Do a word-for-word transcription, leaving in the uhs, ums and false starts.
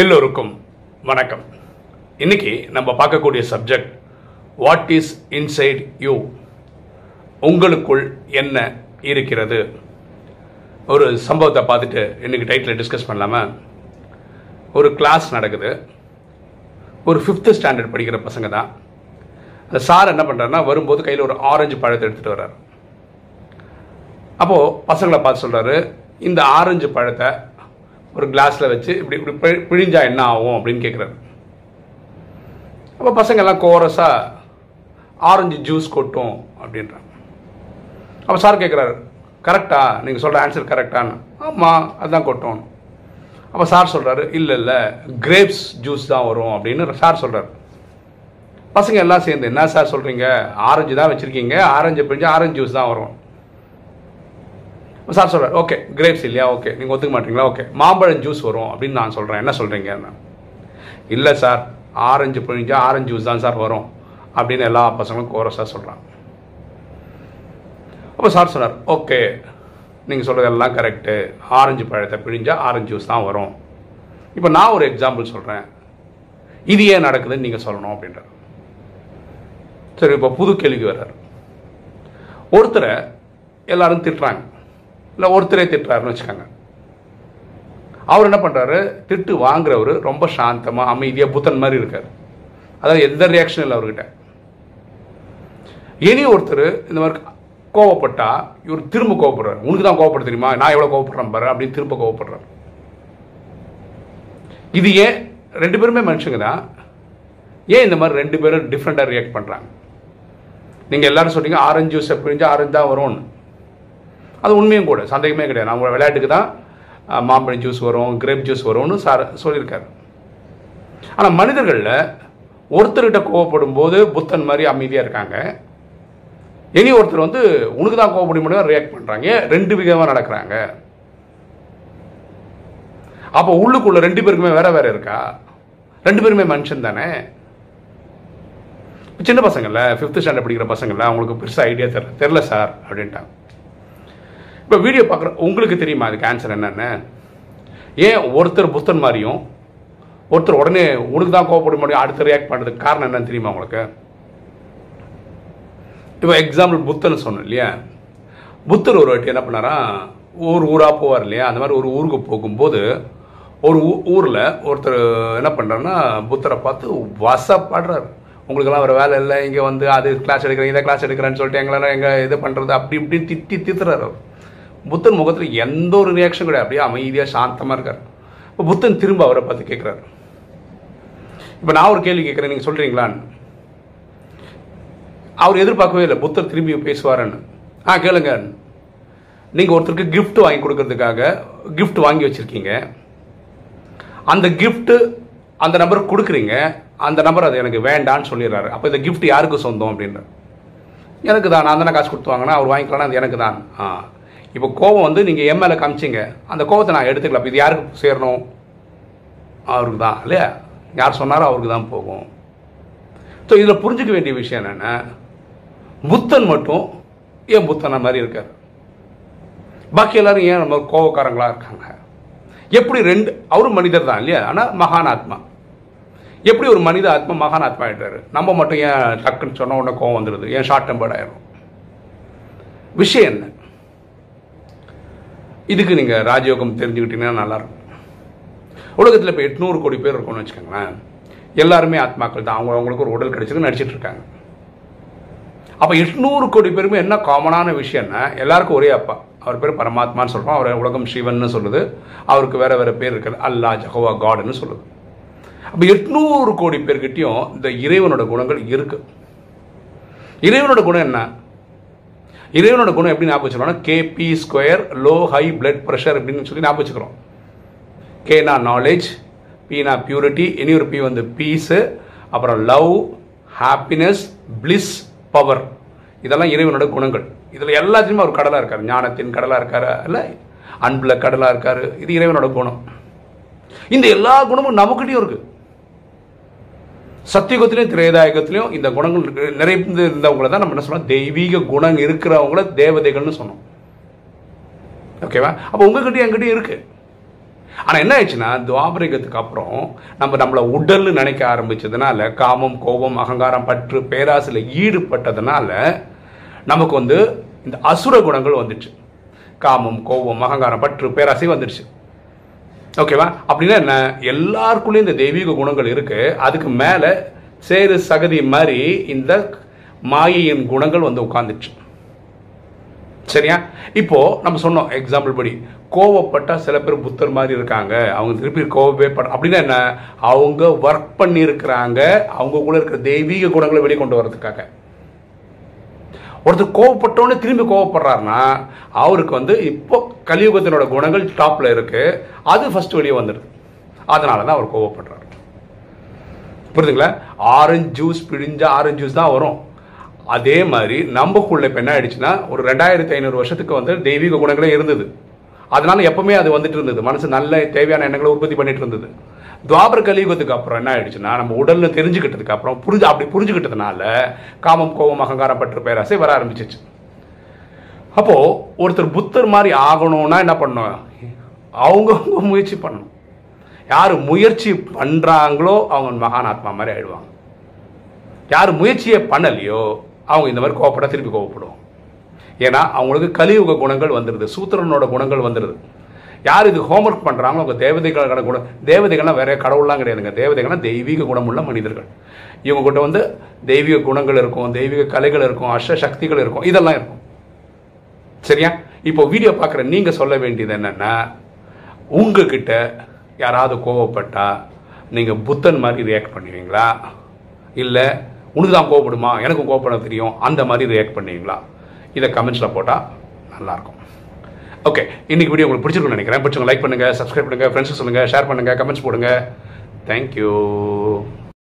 எல்லோருக்கும் வணக்கம். இன்னைக்கு நம்ம பார்க்கக்கூடிய subject, what is inside you? உங்களுக்குள் என்ன இருக்கிறது? ஒரு சம்பவத்தை பார்த்துட்டு இன்னைக்கு டைட்டில் டிஸ்கஸ் பண்ணலாமா? ஒரு கிளாஸ் நடக்குது. ஒரு ஃபிஃப்த்து ஸ்டாண்டர்ட் படிக்கிற பசங்க தான். அந்த சார் என்ன பண்ணுறாருன்னா, வரும்போது கையில் ஒரு ஆரஞ்சு பழத்தை எடுத்துகிட்டு வர்றாரு. அப்போது பசங்களை பார்த்து சொல்கிறாரு, இந்த ஆரஞ்சு பழத்தை ஒரு கிளாஸில் வச்சு இப்படி இப்படி பிழிஞ்சா என்ன ஆகும் அப்படின்னு கேட்குறாரு. அப்போ பசங்கள்லாம் கோரஸாக ஆரஞ்சு ஜூஸ் கொட்டும் அப்படின்றாங்க. அப்போ சார் கேட்குறாரு, கரெக்டா நீங்கள் சொல்கிற ஆன்சர் கரெக்டான்னு? ஆமாம், அதுதான் கொட்டும். அப்போ சார் சொல்கிறாரு, இல்லை இல்லை கிரேப்ஸ் ஜூஸ் தான் வரும் அப்படின்னு சார் சொல்கிறார். பசங்க எல்லாம் சேர்ந்து, என்ன சார் சொல்கிறீங்க, ஆரஞ்சு தான் வச்சுருக்கீங்க, ஆரஞ்சு பிழிஞ்சு ஆரஞ்சு ஜூஸ் தான் வரும். சார் சொல்கிறார், ஓகே கிரேப்ஸ் இல்லையா, ஓகே நீங்கள் ஒத்துக்க மாட்டீங்களா, ஓகே மாம்பழம் ஜூஸ் வரும் அப்படின்னு நான் சொல்கிறேன், என்ன சொல்கிறீங்க? இல்லை சார், ஆரஞ்சு புழிஞ்சா ஆரஞ்சு ஜூஸ் தான் சார் வரும் அப்படின்னு எல்லா பசங்களும் கோரஸாக சொல்கிறாங்க. அப்போ சார் சொல்கிறார், ஓகே நீங்கள் சொல்கிறதெல்லாம் கரெக்டு, ஆரஞ்சு பழத்தை பிழிஞ்சா ஆரஞ்சு ஜூஸ் தான் வரும். இப்போ நான் ஒரு எக்ஸாம்பிள் சொல்கிறேன், இது ஏன் நடக்குதுன்னு நீங்கள் சொல்லணும் அப்படின்றார். சரி, இப்போ புது கேள்விக்கு வர்றார். ஒருத்தரை எல்லோரும் திட்டுறாங்க, இல்லை ஒருத்தரே திட்டுறாருன்னு வச்சுக்காங்க. அவர் என்ன பண்ணுறாரு, திட்டு வாங்குறவர் ரொம்ப சாந்தமாக அமைதியாக புத்தன் மாதிரி இருக்கார். அதாவது எந்த ரியாக்ஷனும் இல்லை அவர்கிட்ட. இனி ஒருத்தர் இந்த மாதிரி கோவப்பட்டா இவர் திரும்ப கோவப்படுறாரு. உனக்கு தான் கோவப்பட தெரியுமா, நான் எவ்வளோ கோவப்படுறேன் பாரு அப்படின்னு திரும்ப கோவப்படுறாரு. இது ஏன்? ரெண்டு பேருமே மனுஷங்க தான், ஏன் இந்த மாதிரி ரெண்டு பேரும் டிஃப்ரெண்ட்டாக ரியாக்ட் பண்ணுறாங்க? நீங்கள் எல்லாரும் சொல்கிறீங்க ஆரஞ்சு ஜூஸை பிரிஞ்சு ஆரஞ்சு தான் வரும்னு. அது உண்மையும் கூட, சந்தேகமே கிடையாது. நம்ம விளையாட்டுக்கு தான் மாம்பழம் ஜூஸ் வரும், கிரேப் ஜூஸ் வரும்னு சார் சொல்லியிருக்காரு. ஆனால் மனிதர்களில் ஒருத்தர்கிட்ட கோவப்படும் போது புத்தன் மாதிரி அமைதியாக இருக்காங்க. இனி ஒருத்தர் வந்து உனக்கு தான் கோவப்பட முடியும் ரியாக்ட் பண்ணுறாங்க. ரெண்டு விதமாக நடக்கிறாங்க. அப்போ உள்ளுக்குள்ள ரெண்டு பேருக்குமே வேற வேற இருக்கா? ரெண்டு பேருமே மனுஷன் தானே. சின்ன பசங்கள்ல, ஃபிஃப்த் ஸ்டாண்டர்ட் படிக்கிற பசங்கள்ல, அவங்களுக்கு பெருசாக ஐடியா தெரியல தெரில சார் அப்படின்ட்டாங்க. இப்போ வீடியோ பார்க்குற உங்களுக்கு தெரியுமா அதுக்கு ஆன்சர் என்னென்னு? ஏன் ஒருத்தர் புத்தன் மாதிரியும் ஒருத்தர் உடனே உனக்கு தான் கோவப்பட முடியும் அடுத்த ரியாக்ட் பண்ணுறதுக்கு காரணம் என்னன்னு தெரியுமா உங்களுக்கு? இப்போ எக்ஸாம்பிள் புத்தன் சொன்னோம் இல்லையா? புத்தர் ஒரு வாட்டி என்ன பண்ணாரா, ஒரு ஊராக போவார் இல்லையா? அந்த மாதிரி ஒரு ஊருக்கு போகும்போது ஒரு ஊரில் ஒருத்தர் என்ன பண்ணுறாருன்னா, புத்தரை பார்த்து வசப்படுறாரு. உங்களுக்கெல்லாம் ஒரு வேலை இல்லை, இங்கே வந்து அது கிளாஸ் எடுக்கிறேன் இதை கிளாஸ் எடுக்கிறேன்னு சொல்லிட்டு எங்களால் எங்கள் இது பண்ணுறது அப்படி இப்படின்னு திட்டி தித்துறாரு அவர். புத்தன் முகத்தில் எந்த ஒரு ரியாக்ஷன் கிடையாது, அப்படியே அமைதியாக சாந்தமாக இருக்கார். இப்போ புத்தன் திரும்ப அவரை பார்த்து கேட்குறாரு, இப்போ நான் ஒரு கேள்வி கேட்குறேன் நீங்கள் சொல்கிறீங்களான்னு. அவர் எதிர்பார்க்கவே இல்லை புத்தர் திரும்பி பேசுவாரன்னு. ஆ கேளுங்க, நீங்கள் ஒருத்தருக்கு கிஃப்ட் வாங்கி கொடுக்கறதுக்காக கிஃப்ட் வாங்கி வச்சுருக்கீங்க. அந்த கிஃப்ட்டு அந்த நம்பருக்கு கொடுக்குறீங்க, அந்த நம்பர் அது எனக்கு வேண்டான்னு சொல்லிடுறாரு. அப்போ இந்த கிஃப்ட் யாருக்கு சொந்தம் அப்படின்ற? எனக்கு தான், நான் தானே காசு கொடுத்து வாங்கினா, அவர் வாங்கிக்கலான்னா அது எனக்கு தான். ஆ, இப்போ கோவம் வந்து நீங்கள் எம்எல்ஏ காமிச்சிங்க, அந்த கோவத்தை நான் எடுத்துக்கலாம். இப்போ இது யாருக்கு சேரணும்? அவருக்கு தான் இல்லையா? யார் சொன்னாரோ அவருக்கு தான் போகும். ஸோ இதில் புரிஞ்சிக்க வேண்டிய விஷயம் என்னென்ன, புத்தன் மட்டும் ஏன் புத்தனை மாதிரி இருக்கார், பாக்கி எல்லோரும் ஏன் நம்ம கோவக்காரங்களாக இருக்காங்க? எப்படி ரெண்டு, அவரும் மனிதர் தான் இல்லையா? ஆனால் மகான் ஆத்மா. எப்படி ஒரு மனித ஆத்மா மகான் ஆத்மா ஆகிட்டார்? நம்ம மட்டும் ஏன் டக்குன்னு சொன்னால் உடனே கோவம் வந்துடுது, ஏன் ஷார்ட் டெம்பர்ட் ஆகிடும்? விஷயம் என்ன? இதுக்கு நீங்கள் ராஜயோகம் தெரிஞ்சுக்கிட்டீங்கன்னா நல்லாயிருக்கும். உலகத்தில் இப்போ எட்நூறு கோடி பேர் இருக்கும்னு வச்சுக்கோங்களேன். எல்லாருமே ஆத்மாக்கள் தான். அவங்க அவங்களுக்கு ஒரு உடல் கிடைச்சிருக்குன்னு நடிச்சிட்டு இருக்காங்க. அப்போ எட்நூறு கோடி பேருமே என்ன காமனான விஷயம்னா, எல்லாருக்கும் ஒரே அப்பா. அவர் பேர் பரமாத்மான்னு சொல்கிறோம், அவர் உலகம் சிவன்னு சொல்லுது, அவருக்கு வேறு வேறு பேர் இருக்குது, அல்லா ஜஹோவா காடுன்னு சொல்லுது. அப்போ எட்நூறு கோடி பேர்கிட்டையும் இந்த இறைவனோட குணங்கள் இருக்குது. இறைவனோட குணம் என்ன? இறைவனோட குணம் எப்படி ஞாபகம் வச்சுக்கிறோம்னா, KB square low high blood pressure அப்படின்னு சொல்லி ஞாபகம் வச்சுக்கிறோம். கேனா நாலேஜ், பீனா பியூரிட்டி, இனி ஒரு பி வந்து பீஸு, அப்புறம் லவ், ஹாப்பினஸ், பிளிஸ், பவர். இதெல்லாம் இறைவனோட குணங்கள். இதில் எல்லாத்துலேயுமே அவர் கடலாக இருக்கார். ஞானத்தின் கடலாக இருக்கார், இல்லை அன்பில் கடலாக இருக்கார். இது இறைவனோட குணம். இந்த எல்லா குணமும் நமக்கிட்டையும் இருக்குது. சத்தியுகத்திலையும் திரேதாயுகத்திலையும் இந்த குணங்கள் நிறைந்து இருந்தவங்களை தான் நம்ம என்ன சொன்னோம், தெய்வீக குணம் இருக்கிறவங்கள தேவதைகள்னு சொன்னோம். ஓகேவா? அப்போ உங்ககிட்டயும் என்கிட்டயும் இருக்குது. ஆனால் என்ன ஆயிடுச்சுன்னா, துவாபரிகத்துக்கு அப்புறம் நம்ம நம்மளை உடல்னு நினைக்க ஆரம்பித்ததுனால, காமம், கோபம், அகங்காரம், பற்று, பேராசில் ஈடுபட்டதுனால நமக்கு வந்து இந்த அசுர குணங்கள் வந்துடுச்சு. காமம், கோபம், அகங்காரம், பற்று, பேராசை வந்துடுச்சு. ஓகேவா? அப்படின்னா என்ன, எல்லாருக்குள்ளேயும் இந்த தெய்வீக குணங்கள் இருக்குது. அதுக்கு மேலே சேரு சகதி மாதிரி இந்த மாயையின் குணங்கள் வந்து உட்காந்துச்சு. சரியா? இப்போது நம்ம சொன்னோம் எக்ஸாம்பிள் படி, கோவப்பட்டா சில பேர் புத்தர் மாதிரி இருக்காங்க, அவங்க திருப்பி கோவப்பே பட அப்படின்னா என்ன, அவங்க ஒர்க் பண்ணியிருக்கிறாங்க, அவங்க கூட இருக்கிற தெய்வீக குணங்களை வெளியே கொண்டு வர்றதுக்காக. ஒருத்தர் கோவப்பட்டோன்னு திரும்பி கோவப்படுறாருன்னா அவருக்கு வந்து இப்போ கலியுகத்தினோட குணங்கள் டாப்பில் இருக்குது, அது ஃபஸ்ட்டு வெளியே வந்துடுது, அதனால தான் அவர் கோவப்படுறாரு. புரியுதுங்களா? ஆரஞ்சு ஜூஸ் பிழிஞ்சால் ஆரஞ்சு ஜூஸ் தான் வரும். அதே மாதிரி நம்பக்குள்ள இப்போ என்ன ஆயிடுச்சுன்னா, ஒரு ரெண்டாயிரத்தி ஐநூறு வருஷத்துக்கு வந்து தெய்வீக குணங்களே இருந்தது, அதனால எப்பவுமே அது வந்துட்டு இருந்தது, மனசு நல்ல தேவையான எண்ணங்களை உற்பத்தி பண்ணிட்டு இருந்தது. துவாபர கலியுகத்துக்கு அப்புறம் என்ன ஆயிடுச்சுன்னா, நம்ம உடல்ல தெரிஞ்சுக்கிட்டதுக்கு அப்புறம் புரிஞ்சு அப்படி புரிஞ்சுக்கிட்டதுனால காமம், கோபம், அகங்காரம், பற்று, பேராசை வர ஆரம்பிச்சிச்சு. அப்போ ஒருத்தர் புத்தர் மாதிரி ஆகணும்னா என்ன பண்ணணும், அவங்கவுங்க முயற்சி பண்ணணும். யார் முயற்சி பண்றாங்களோ அவங்க மகானாத்மா மாதிரி ஆயிடுவாங்க, யார் முயற்சியே பண்ணலையோ அவங்க இந்த மாதிரி கோவப்பட திருப்பி கோவப்படுவோம். ஏன்னா அவங்களுக்கு கலியுக குணங்கள் வந்துடுது, சூத்திரனோட குணங்கள் வந்துடுது. யார் இது ஹோம்ஒர்க் பண்ணுறாங்களோ அவங்க தேவதைகளுக்கான குணம், தேவதைகள்லாம் வேற கடவுள்லாம் கிடையாதுங்க, தேவதைகள்லாம் தெய்வீக குணமுள்ள மனிதர்கள். இவங்ககிட்ட வந்து தெய்வீக குணங்கள் இருக்கும், தெய்வீக கலைகள் இருக்கும், அஷ்ட சக்திகள் இருக்கும், இதெல்லாம் இருக்கும். சரியா? இப்போ வீடியோ பார்க்குற நீங்கள் சொல்ல வேண்டியது என்னென்னா, உங்ககிட்ட யாராவது கோவப்பட்டால் நீங்கள் புத்தன் மாதிரி ரியாக்ட் பண்ணுவீங்களா, இல்லை உனக்கு தான் கோவப்படுமா, எனக்கும் கோவப்பட தெரியும் அந்த மாதிரி ரியாக்ட் பண்ணுவீங்களா? இதை கமெண்ட்ஸில் போட்டால் நல்லாயிருக்கும். ஓகே, இன்றைக்கி வீடியோ உங்களுக்கு பிடிச்சிருக்குன்னு நினைக்கிறேன். பிடிச்சவங்க லைக் பண்ணுங்கள், சப்ஸ்கிரைப் பண்ணுங்கள், ஃப்ரெண்ட்ஸுக்கு சொல்லுங்கள், ஷேர் பண்ணுங்கள், கமெண்ட்ஸ் போடுங்க. தேங்க்யூ.